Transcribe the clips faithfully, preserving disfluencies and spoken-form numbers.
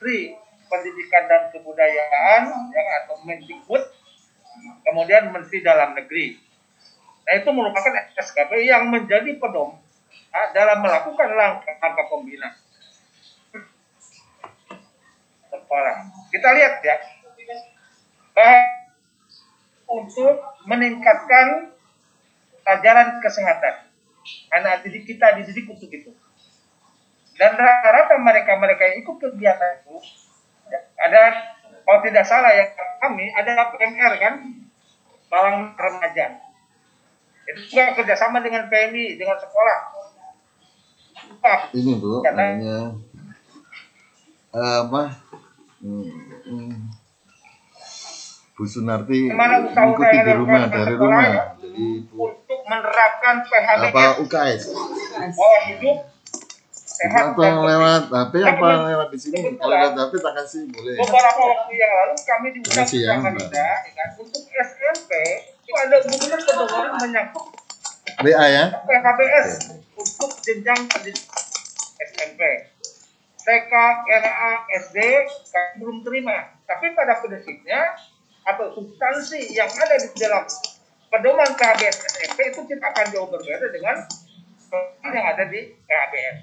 Menteri Pendidikan dan Kebudayaan yang atau Mendikbud, kemudian Menteri Dalam Negeri. Nah, itu merupakan S K B yang menjadi pedoman dalam melakukan langkah-langkah pembinaan. Sekarang kita lihat ya, untuk meningkatkan ajaran kesehatan anak didik kita, dididik untuk itu. Dan rata-rata mereka-mereka yang ikut kegiatan itu ada, kalau tidak salah ya kami, ada P M R kan, Palang Remaja. Itu juga kerjasama dengan P M I, dengan sekolah. Nah, ini Bu, hanya apa? Hmm, hmm. Bu Sunarti mengikuti di rumah, dari rumah. Ya, jadi, untuk menerapkan P H B S. Apa U K S? Pola hidup. Sehat, apa yang lewat H P, apa yang lewat di sini? Kalau lewat H P tak kasih boleh. Beberapa waktu yang lalu kami diundang ke Kanada, untuk S M P itu ada gubernur kedengaran menyangkut B A ya, P H B S untuk jenjang pendidikan S M P, T K, R A, S D kami belum terima. Tapi pada prinsipnya atau substansi yang ada di dalam pedoman P H B S S M P itu tidak akan jauh berbeda dengan yang ada di P H B S.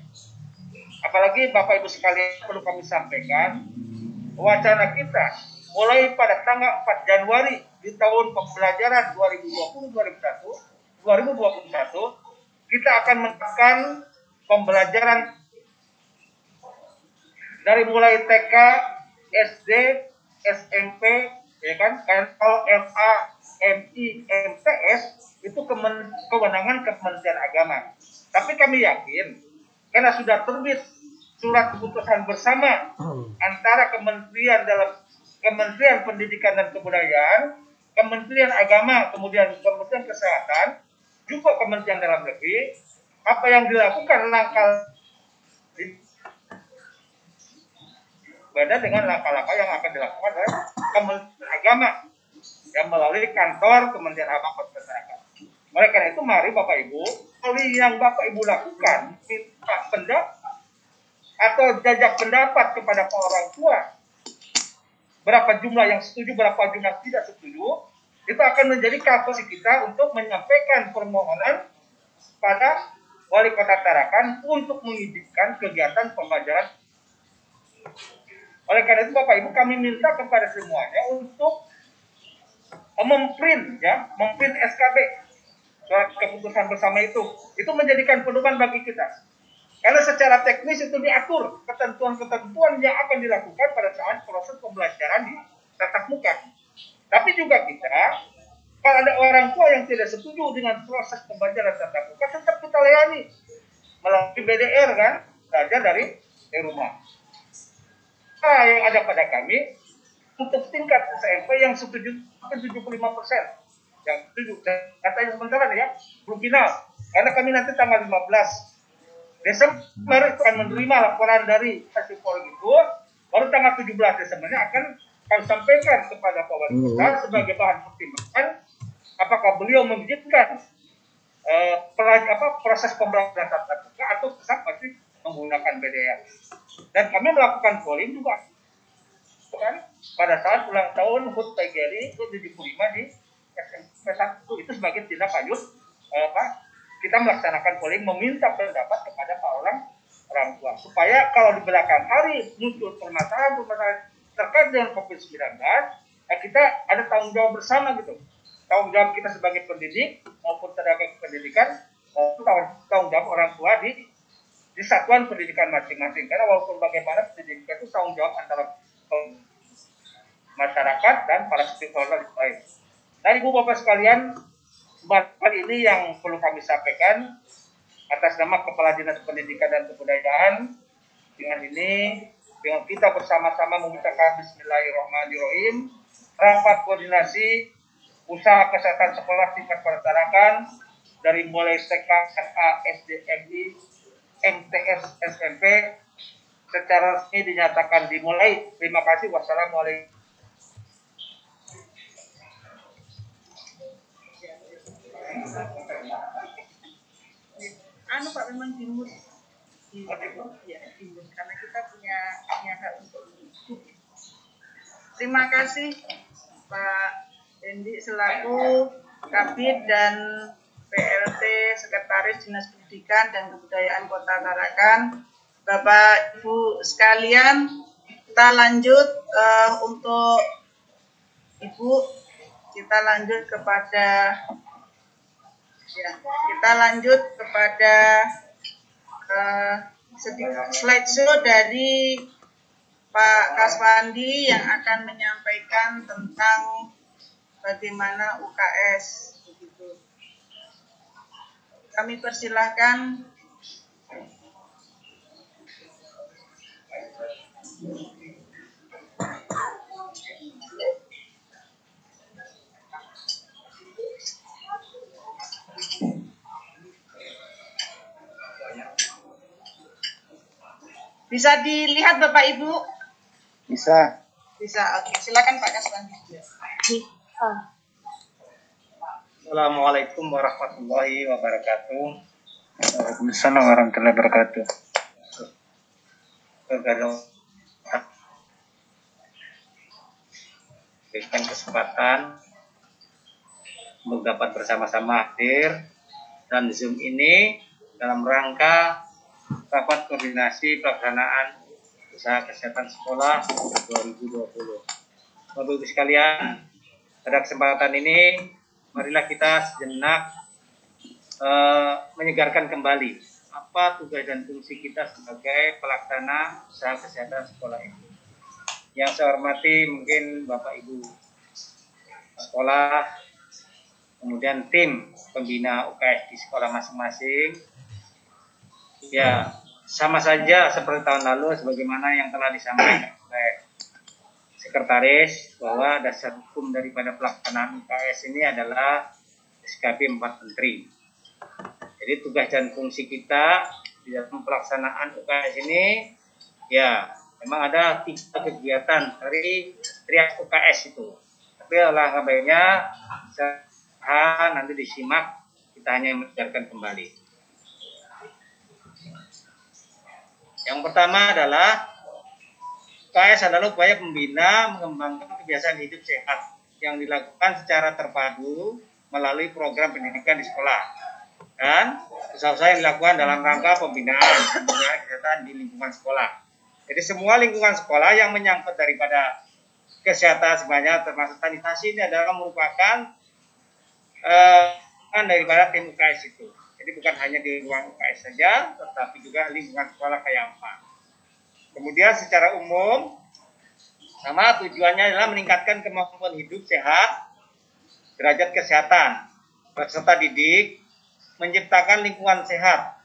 Apalagi Bapak Ibu sekalian, perlu kami sampaikan wacana kita mulai pada tanggal empat Januari di tahun pembelajaran dua ribu dua puluh dua ribu dua puluh satu kita akan menekan pembelajaran dari mulai T K, S D, S M P, ya kan? Kalau M A, M I, M T S itu kewenangan Kementerian Agama. Tapi kami yakin karena sudah terbit surat keputusan bersama antara Kementerian dalam Kementerian Pendidikan dan Kebudayaan, Kementerian Agama, kemudian Kementerian Kesehatan, juga Kementerian Dalam Negeri, apa yang dilakukan langkah beda dengan langkah-langkah yang akan dilakukan oleh Kementerian Agama yang melalui kantor Kementerian Agama dan Kesehatan. Oleh karena itu, mari Bapak Ibu, yang Bapak Ibu lakukan minta pendapat atau jajak pendapat kepada orang tua, berapa jumlah yang setuju, berapa jumlah tidak setuju, itu akan menjadi kalkulasi kita untuk menyampaikan permohonan pada Wali Kota Tarakan untuk mengizinkan kegiatan pembelajaran. Oleh karena itu Bapak Ibu, kami minta kepada semuanya untuk memprint ya, memprint S K B, surat keputusan bersama itu, itu menjadikan pedoman bagi kita. Karena secara teknis itu diatur ketentuan-ketentuan yang akan dilakukan pada saat proses pembelajaran di tatap muka. Tapi juga kita, kalau ada orang tua yang tidak setuju dengan proses pembelajaran tatap muka, tetap kita layani melalui B D R kan, belajar dari rumah. Nah, yang ada pada kami untuk tingkat S M P yang setuju tujuh puluh lima persen. Yang setuju, katanya sementara ya, belum final. Karena kami nanti tanggal lima belas Desember akan menerima laporan dari Kesipol itu, baru tanggal tujuh belas Desembernya akan kami sampaikan kepada Pak Wali Kota sebagai bahan pertimbangan apakah beliau mengizinkan eh, apa, proses pembelajaran tatap muka atau tetap masih menggunakan B D R. Dan kami melakukan polling juga kan, pada saat ulang tahun H U T P G R I itu tujuh puluh lima di S M P satu itu sebagai tindak lanjut eh, Pak, kita melaksanakan polling meminta pendapat kepada Pak orang orang tua supaya kalau di belakang hari muncul permasalahan-permasalahan terkait dengan COVID sembilan belas, eh, kita ada tanggung jawab bersama gitu, tanggung jawab kita sebagai pendidik maupun tenaga pendidikan maupun tanggung jawab orang tua di di satuan pendidikan masing-masing, karena walaupun bagaimana pendidikan itu tanggung jawab antara um, masyarakat dan para stakeholder lain. Nah, Ibu Bapak sekalian, hal ini yang perlu kami sampaikan atas nama Kepala Dinas Pendidikan dan Kebudayaan. Dengan ini, dengan kita bersama-sama mengucapkan Bismillahirrahmanirrahim, rapat koordinasi usaha kesehatan sekolah tingkat Tarakan dari mulai T K, S A, S D, M I, M T S, S M P secara resmi dinyatakan dimulai. Terima kasih. Wassalamualaikum. Anu Pak, memang dimut, dimut ya, dimut karena kita punya niat untuk Terima kasih Pak Hendi selaku Kabid dan P L T Sekretaris Dinas Pendidikan dan Kebudayaan Kota Tarakan. Bapak Ibu sekalian, kita lanjut uh, untuk Ibu, kita lanjut kepada ya, kita lanjut kepada uh, sedikit slideshow dari Pak Kaswandi yang akan menyampaikan tentang bagaimana U K S begitu. Kami persilahkan. Bisa dilihat Bapak Ibu? Bisa. Bisa. Oke, silakan Pak Kaswandi. Assalamualaikum warahmatullahi wabarakatuh. Waalaikumsalam warahmatullahi wabarakatuh. Tergantung berikan kesempatan untuk dapat bersama-sama hadir dan Zoom ini dalam rangka rapat koordinasi pelaksanaan usaha kesehatan sekolah dua ribu dua puluh. Bapak-Ibu sekalian, pada kesempatan ini marilah kita sejenak uh, menyegarkan kembali apa tugas dan fungsi kita sebagai pelaksana usaha kesehatan sekolah itu. Yang saya hormati mungkin Bapak Ibu sekolah, kemudian tim pembina U K S di sekolah masing-masing. Ya, sama saja seperti tahun lalu sebagaimana yang telah disampaikan oleh Sekretaris bahwa dasar hukum daripada pelaksanaan U K S ini adalah S K B empat menteri. Jadi tugas dan fungsi kita di dalam pelaksanaan U K S ini ya memang ada tiga kegiatan dari Trias U K S itu. Tapi alangkah baiknya nanti disimak, kita hanya menjelaskan kembali. Yang pertama adalah U K S adalah upaya pembina mengembangkan kebiasaan hidup sehat yang dilakukan secara terpadu melalui program pendidikan di sekolah dan usaha-usaha yang dilakukan dalam rangka pembinaan pembinaan kesehatan di lingkungan sekolah. Jadi semua lingkungan sekolah yang menyangkut daripada kesehatan semuanya termasuk sanitasi ini adalah merupakan eh, daripada tim U K S itu. Jadi bukan hanya di ruang U K S saja, tetapi juga lingkungan sekolah kayak apa. Kemudian secara umum, sama tujuannya adalah meningkatkan kemampuan hidup sehat, derajat kesehatan, peserta didik, menciptakan lingkungan sehat,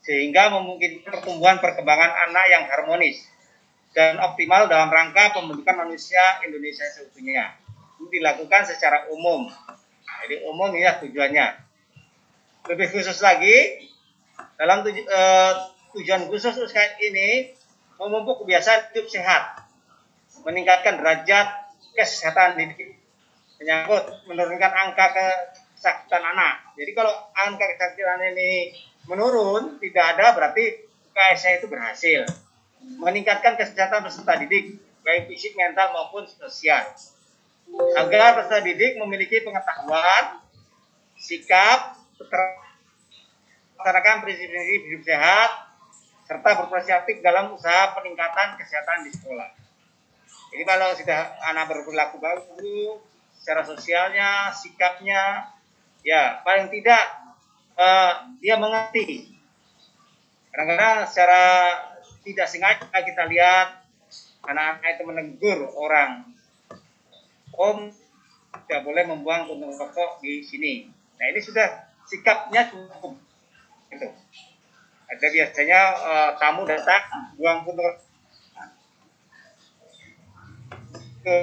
sehingga memungkinkan pertumbuhan perkembangan anak yang harmonis dan optimal dalam rangka pembentukan manusia Indonesia seutuhnya. Itu dilakukan secara umum. Jadi umum ini tujuannya. Lebih khusus lagi, dalam tuju eh, tujuan khusus U K S ini memupuk kebiasaan hidup sehat, meningkatkan derajat kesehatan didik, menyangkut menurunkan angka kesakitan anak. Jadi kalau angka kesakitan ini menurun, tidak ada berarti U K S itu berhasil meningkatkan kesehatan peserta didik baik fisik, mental maupun sosial agar peserta didik memiliki pengetahuan, sikap, melaksanakan prinsip-prinsip hidup sehat serta berprestasi dalam usaha peningkatan kesehatan di sekolah. Jadi kalau sudah anak berperilaku bagus secara sosialnya, sikapnya, ya paling tidak Uh, dia mengerti. Kadang-kadang secara tidak sengaja kita lihat anak-anak itu menegur orang, "Om, tidak boleh membuang puntung rokok di sini." Nah ini sudah sikapnya cukup gitu. Ada biasanya uh, tamu datang buang puntung rokok ke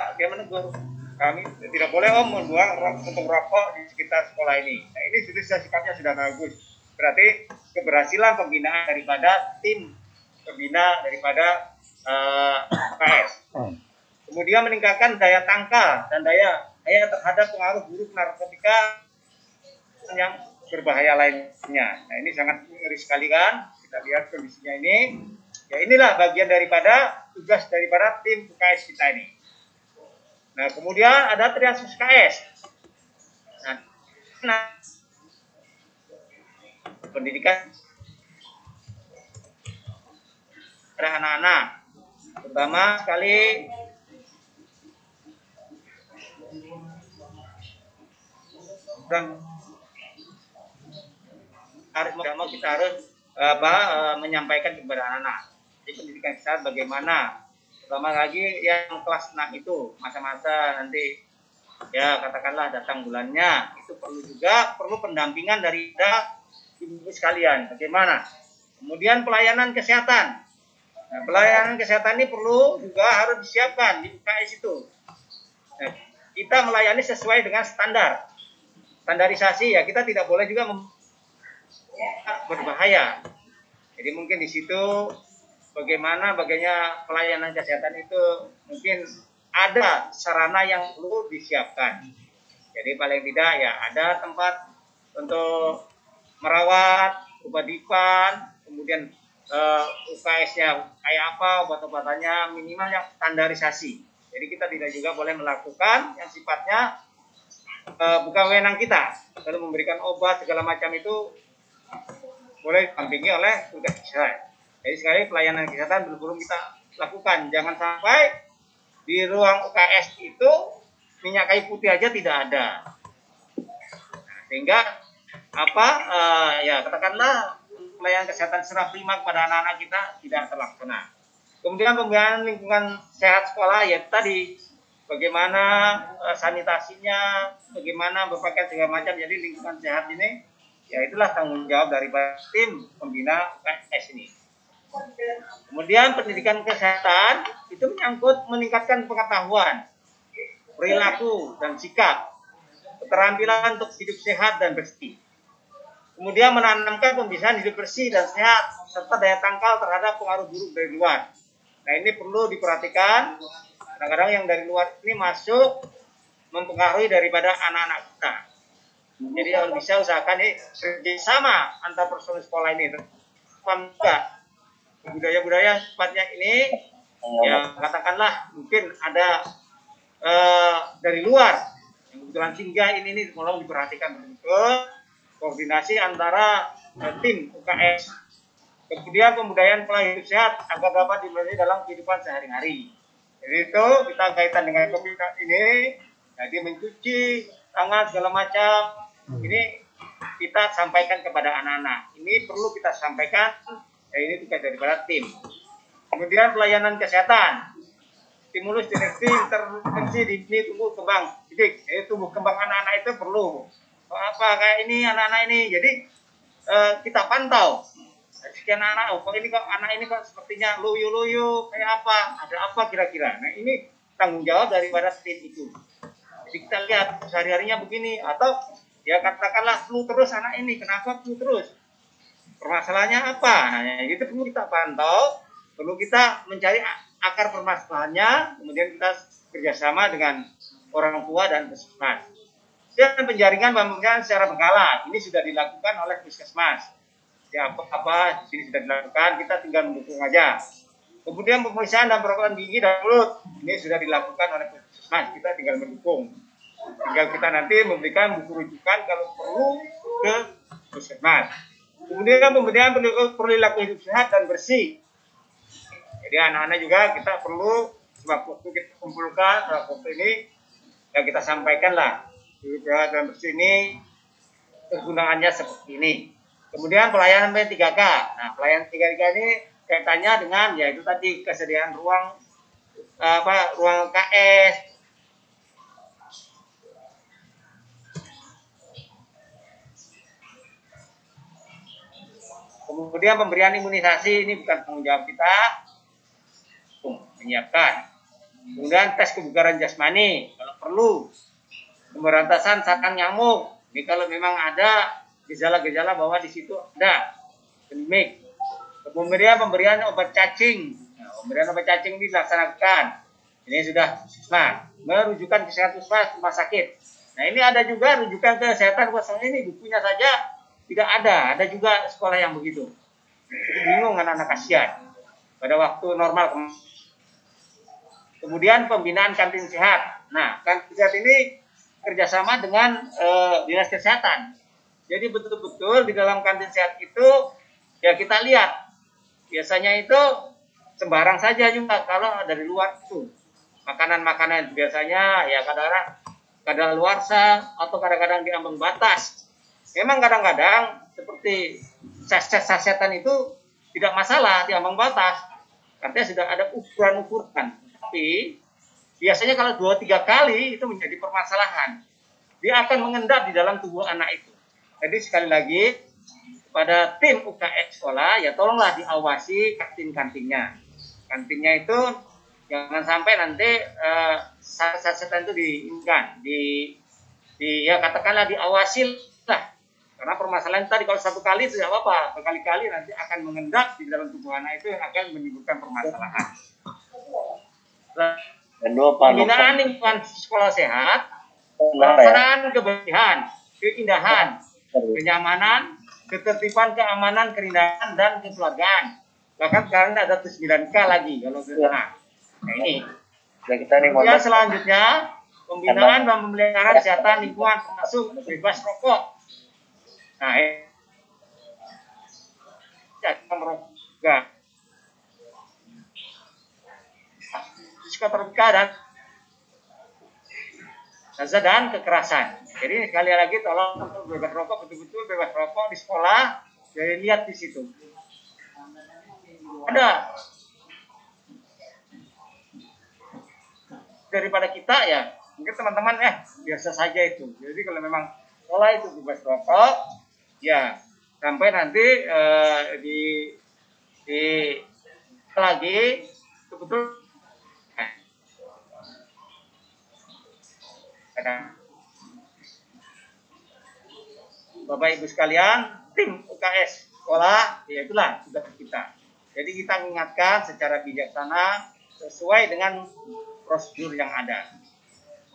nah, dia menegur, "Kami tidak boleh Om membuang puntung rokok di sekitar sekolah ini." Nah ini sudah sikapnya sudah bagus. Berarti keberhasilan pembinaan daripada tim pembina daripada U K S. Uh, Kemudian meningkatkan daya tangkal dan daya daya terhadap pengaruh buruk narkotika yang berbahaya lainnya. Nah ini sangat ngeri sekali kan. Kita lihat kondisinya ini. Ya inilah bagian daripada tugas daripada tim U K S kita ini. Nah kemudian ada Trias U K S. Nah, nah pendidikan terhadap anak-anak, terutama sekali orang harus mau kita harus apa, menyampaikan kepada anak-anak. Jadi pendidikan saat bagaimana, terutama lagi yang kelas enam itu masa-masa nanti ya katakanlah datang bulannya itu perlu juga perlu pendampingan dari ibu-ibu sekalian. Bagaimana? Kemudian pelayanan kesehatan. Nah, pelayanan kesehatan ini perlu juga harus disiapkan di U K S itu. Nah, kita melayani sesuai dengan standar. Standarisasi ya, kita tidak boleh juga berbahaya. Jadi mungkin di situ bagaimana bagiannya pelayanan kesehatan itu mungkin ada sarana yang perlu disiapkan. Jadi paling tidak ya ada tempat untuk merawat, obat-obatan, kemudian uh, U K S-nya kayak apa, obat-obatannya minimal yang standarisasi. Jadi kita tidak juga boleh melakukan yang sifatnya uh, bukan wewenang kita. Kalau memberikan obat segala macam itu boleh didampingi oleh tugas kesehatan. Jadi sekali pelayanan kesehatan belum kita lakukan. Jangan sampai di ruang U K S itu minyak kayu putih aja tidak ada. Nah, sehingga apa uh, ya katakanlah pelayanan kesehatan serah prima kepada anak-anak kita tidak terlaksana. Kemudian pembinaan lingkungan sehat sekolah ya tadi bagaimana uh, sanitasinya, bagaimana berpakaian segala macam. Jadi lingkungan sehat ini ya itulah tanggung jawab dari tim pembina U K S ini. Kemudian pendidikan kesehatan itu menyangkut meningkatkan pengetahuan, perilaku dan sikap, keterampilan untuk hidup sehat dan bersih. Kemudian menanamkan pembiasaan hidup bersih dan sehat serta daya tangkal terhadap pengaruh buruk dari luar. Nah ini perlu diperhatikan. Kadang-kadang yang dari luar ini masuk mempengaruhi daripada anak-anak kita. Jadi kalau bisa usahakan ini kerjasama antar personil sekolah ini, paham juga budaya-budaya sifatnya ini ya katakanlah mungkin ada uh, dari luar yang kebetulan singgah ini ini tolong diperhatikan betul koordinasi antara uh, tim U K S. Kemudian pembudayaan pola hidup sehat agar dapat dimengerti dalam kehidupan sehari-hari. Jadi itu kita kaitan dengan komunitas ini, jadi mencuci tangan segala macam ini kita sampaikan kepada anak-anak. Ini perlu kita sampaikan. Ya, ini tugas daripada tim. Kemudian pelayanan kesehatan, stimulus direksi intervensi dini tumbuh kembang didik. Jadi tumbuh kembang anak-anak itu perlu. Apa kayak ini anak-anak ini. Jadi eh, kita pantau. Sekian anak, oh, kok ini kok anak ini kok sepertinya luyu-luyu kayak apa? Ada apa kira-kira? Nah ini tanggung jawab daripada tim itu. Jadi kita lihat sehari-harinya begini atau ya katakanlah flu terus anak ini. Kenapa flu terus? Permasalahannya apa? Nah, itu perlu kita pantau, perlu kita mencari akar permasalahannya, kemudian kita kerjasama dengan orang tua dan puskesmas. Dan penjaringan pemeriksaan secara berkala, ini sudah dilakukan oleh puskesmas. Ya apa-apa sini sudah dilakukan, kita tinggal mendukung aja. Kemudian pemeriksaan dan perawatan gigi dan mulut, ini sudah dilakukan oleh puskesmas, kita tinggal mendukung. Tinggal kita nanti memberikan buku rujukan kalau perlu ke puskesmas. Kemudian pembinaan perilaku hidup sehat dan bersih. Jadi anak-anak juga kita perlu sebab waktu kita kumpulkan sebab waktu ini yang kita sampaikanlah hidup sehat dan bersih ini kegunaannya seperti ini. Kemudian pelayanan P tiga K. Nah pelayanan P tiga K ini kaitannya dengan yaitu tadi kesediaan ruang apa ruang K S. Kemudian pemberian imunisasi ini bukan tanggung jawab kita menyiapkan. Kemudian tes kebugaran jasmani kalau perlu, pemberantasan sakan nyamuk. Ini kalau memang ada gejala-gejala bahwa di situ ada endemik. Kemudian pemberian obat cacing, nah, pemberian obat cacing ini dilaksanakan. Ini sudah nah merujukan kesehatan rumah sakit. Nah ini ada juga rujukan kesehatan rumah sakit ini bukunya saja. Tidak ada, ada juga sekolah yang begitu. Bingung anak-anak kasihan. pada waktu normal. Kemudian pembinaan kantin sehat. Nah, kantin sehat ini kerjasama dengan e, dinas kesehatan. Jadi betul-betul di dalam kantin sehat itu ya kita lihat. Biasanya itu sembarang saja juga kalau dari luar itu. Makanan-makanan biasanya ya kadang-kadang kadaluarsa atau kadang-kadang di ambang batas. Memang kadang-kadang seperti sasetan itu tidak masalah di ambang batas. Artinya sudah ada ukuran-ukuran. Tapi biasanya kalau dua tiga kali itu menjadi permasalahan. Dia akan mengendap di dalam tubuh anak itu. Jadi sekali lagi pada tim U K S sekolah ya tolonglah diawasi kantin-kantinnya. Kantinnya itu jangan sampai nanti uh, sasetan itu diinginkan, di, di ya katakanlah diawasi lah. Karena permasalahan tadi kalau satu kali tidak apa-apa, berkali-kali nanti akan mengendap di dalam tubuh anak itu yang akan menimbulkan permasalahan. Pembinaan lingkungan sekolah sehat, pelaksanaan kebersihan, keindahan, kenyamanan, ketertiban, keamanan, kerindahan, dan kekeluargaan. Bahkan sekarang ada sembilan K lagi kalau ke sana. Nah ini. Kemudian selanjutnya pembinaan dan pemeliharaan kesehatan lingkungan termasuk bebas rokok. Nah, eh. ya, keterbuka dan dan kekerasan. Jadi sekali lagi tolong untuk bebas rokok, betul-betul bebas rokok di sekolah, jadi lihat di situ. Ada daripada kita ya, mungkin teman-teman eh biasa saja itu. Jadi kalau memang sekolah itu bebas rokok, ya, sampai nanti uh, di, di lagi betul-betul nah. Nah. Bapak Ibu sekalian, tim U K S sekolah, ya itulah tugas kita. Jadi kita mengingatkan secara bijaksana sesuai dengan prosedur yang ada.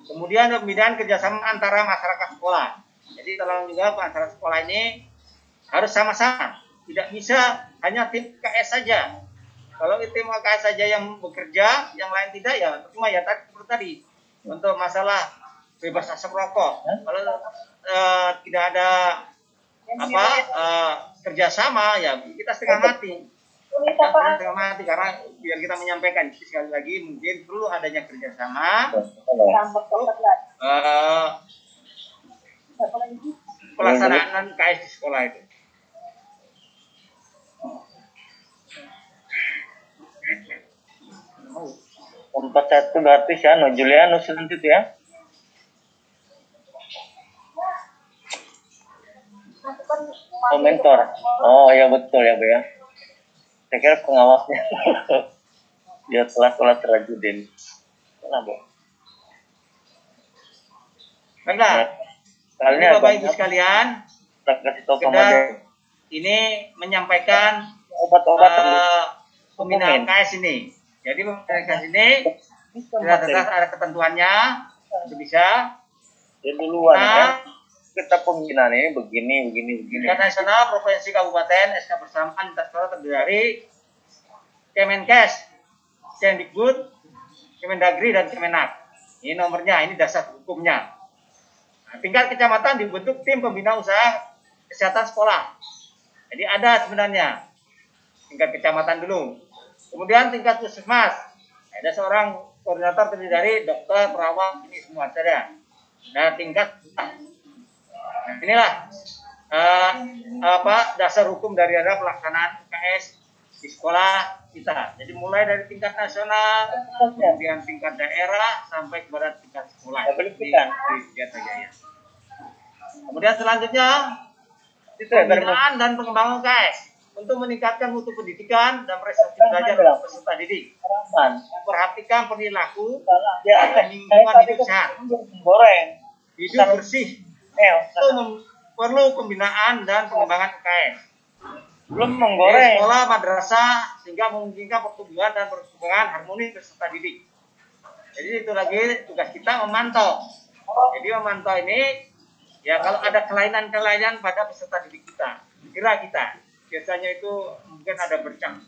Kemudian pembinaan kerjasama antara masyarakat sekolah. Jadi tolong juga antara sekolah ini harus sama-sama. Tidak bisa hanya tim U K S saja. Kalau tim U K S saja yang bekerja, yang lain tidak ya. Cuma ya tadi seperti tadi untuk masalah bebas asap rokok. Kalau uh, tidak ada apa uh, kerjasama ya kita setengah mati. Kita setengah mati karena biar kita menyampaikan sekali lagi mungkin perlu adanya kerjasama. Uh, pelaksanaan U K S di sekolah itu. Empat satu gratis ya, no Juliano selanjutnya ya. Oh mentor, oh ya betul ya Bu ya. Saya kira pengawasnya dia telah telah terajudin. Kenapa? Kenapa? Ini Bapak Ibu sekalian, kita ini menyampaikan obat-obat uh, pembinaan U K S ini. Jadi pembinaan U K S ini sudah tetap ada ketentuannya, itu bisa. Jadi duluan ya, kita pembinaan ini begini, begini, begini. Tingkat nasional, provinsi, kabupaten, S K bersamaan, lintas sekolah terdiri dari Kemenkes, Kemdikbud, Kemendagri dan Kemenak. Ini nomornya, ini dasar hukumnya. Tingkat kecamatan dibentuk tim pembina usaha kesehatan sekolah. Jadi ada sebenarnya tingkat kecamatan dulu. Kemudian tingkat puskesmas ada seorang koordinator terdiri dari dokter, perawat, ini semua ada. Nah tingkat nah, inilah uh, apa dasar hukum dari ada pelaksanaan U K S di sekolah kita. Jadi mulai dari tingkat nasional, kemudian tingkat daerah sampai kepada tingkat sekolah. Kemudian selanjutnya pembinaan dan pengembangan U K S untuk meningkatkan mutu pendidikan dan prestasi belajar peserta didik. Perhatikan perilaku dan lingkungan hidup sehat, hidup bersih. Itu perlu pembinaan dan pengembangan U K S. Belum menggoreng sekolah madrasah sehingga memungkinkan pertumbuhan dan perkembangan harmonis peserta didik. Jadi itu lagi tugas kita memantau. Jadi memantau ini ya kalau ada kelainan-kelainan pada peserta didik kita, kira kita biasanya itu mungkin ada bercak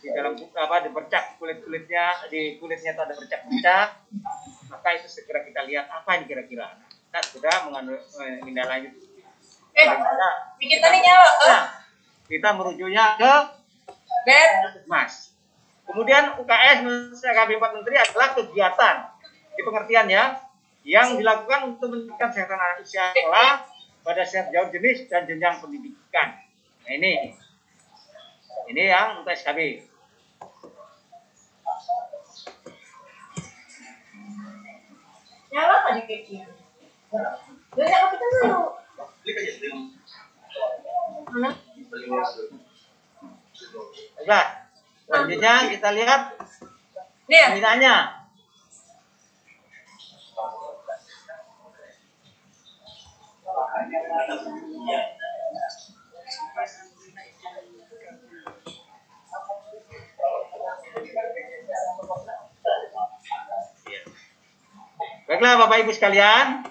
di dalam apa dipercak kulit-kulitnya, di kulitnya itu ada bercak-bercak, maka itu segera kita lihat apa ini kira-kira. Nah, sudah menindaklanjuti lanjut. Eh, kita, kita nih nyawa. Nah, kita merujuknya ke Puskesmas. Kemudian U K S K B empat menteri adalah kegiatan di pengertiannya yang dilakukan untuk meningkatkan kesehatan anak usia sekolah pada setiap jauh jenis dan jenjang pendidikan. Nah, ini ini yang untuk S K B. Nyala tadi kecil. Jadi aku kita dulu. Mana? Baiklah. Selanjutnya kita lihat pembinaannya. Baiklah Bapak Ibu sekalian,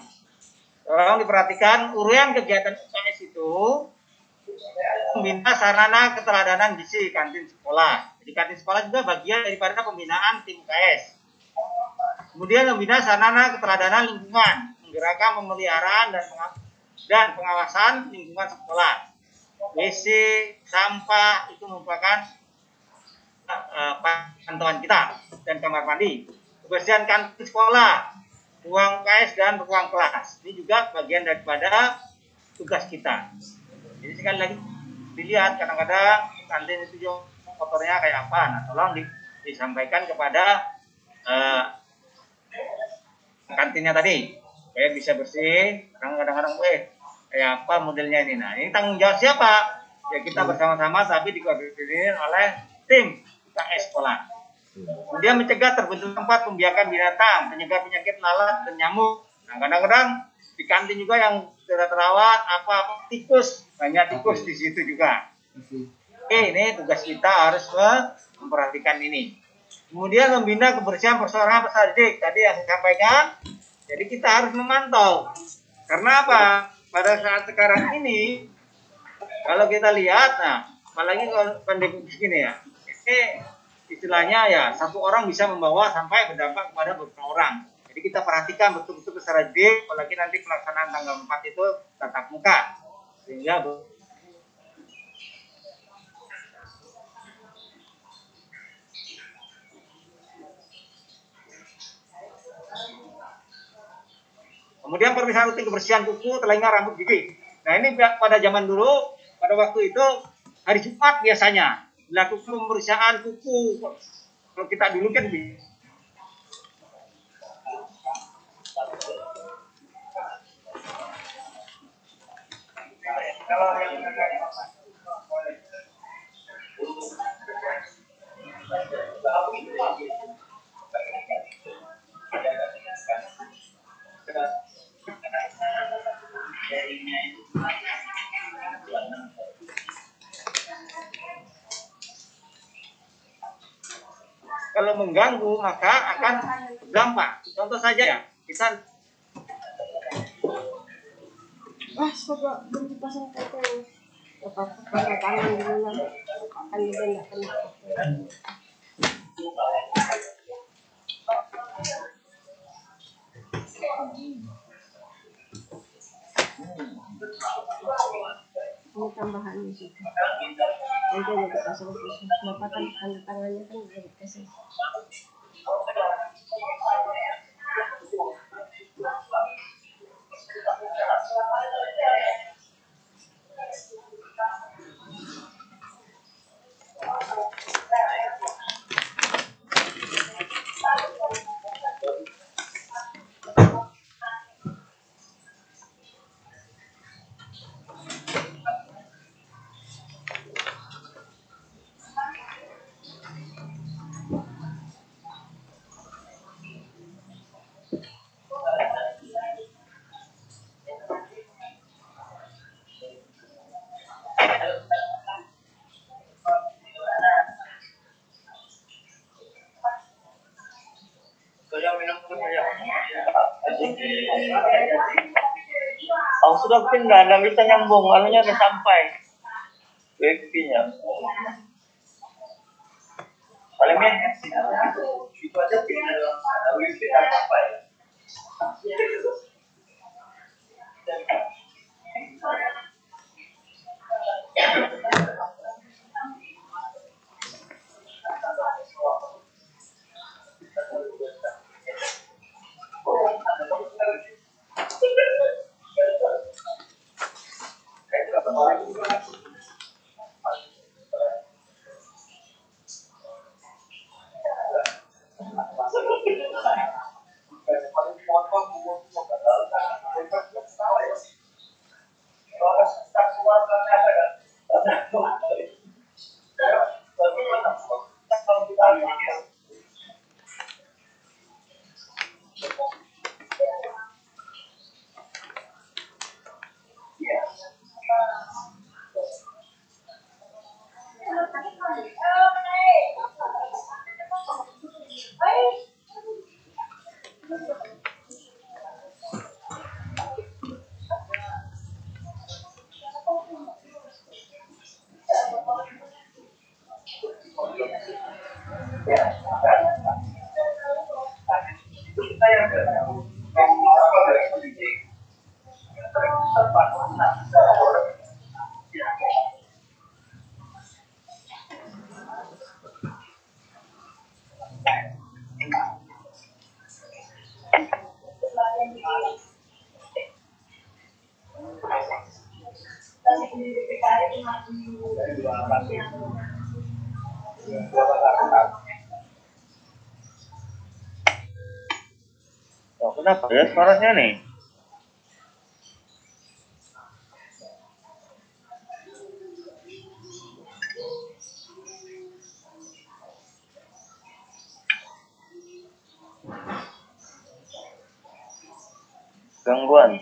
tolong diperhatikan urutan kegiatan U K S itu membina sarana keteladanan gizi kantin sekolah. Jadi kantin sekolah juga bagian daripada pembinaan tim U K S. Kemudian membina sarana keteladanan lingkungan, menggerakkan pemeliharaan dan dan pengawasan lingkungan sekolah. W C, sampah itu merupakan uh, pantauan kita dan kamar mandi. Kebersihan kantin sekolah, ruang U K S dan ruang kelas. Ini juga bagian daripada tugas kita. Jadi sekali lagi dilihat, kadang-kadang kantin itu kotornya kayak apa. Nah, tolong di, disampaikan kepada uh, kantinnya tadi. Kayak bisa bersih, kadang-kadang eh kayak apa modelnya ini. Nah, ini tanggung jawab siapa? Ya kita bersama-sama, tapi dikoordinir oleh tim U K S sekolah. Kemudian mencegah terbentuk tempat pembiakan binatang, penyegah penyakit lalat dan nyamuk. Nah, kadang-kadang di kantin juga yang tidak terawat, apa-apa tikus, banyak tikus di situ juga. Oke, ini tugas kita harus memperhatikan ini. Kemudian membina kebersihan persorangan peserta didik. Tadi yang saya sampaikan, jadi kita harus memantau. Karena apa? Pada saat sekarang ini, kalau kita lihat, nah, apalagi kalau pandemi begini ya, ini istilahnya ya satu orang bisa membawa sampai berdampak kepada beberapa orang. Jadi kita perhatikan betul-betul secara detail, apalagi nanti pelaksanaan tanggal empat itu tatap muka, sehingga kemudian perpisahan rutin kebersihan kuku, telinga, rambut, gigi. Nah ini pada zaman dulu, pada waktu itu hari Jumat biasanya dilakukan pemeriksaan kuku. Kalau kita dulu kan di kalau mengganggu maka akan berdampak. Contoh saja ya, kita wah coba pasang kaca. Pasang tangan dulu lah. Kan dia enggak kena. Ini tambahan sih. Nanti ada dipasang terus. Kenapa kan tanda tangannya kan udah dikasih. Oh sudah mungkin nggak ada bisa nyambung, anunya udah sampai. Wifi-nya. vitamin itu itu aja pilihan dalam W S P apa ya. Oh, kenapa ya suaranya nih? Gangguan.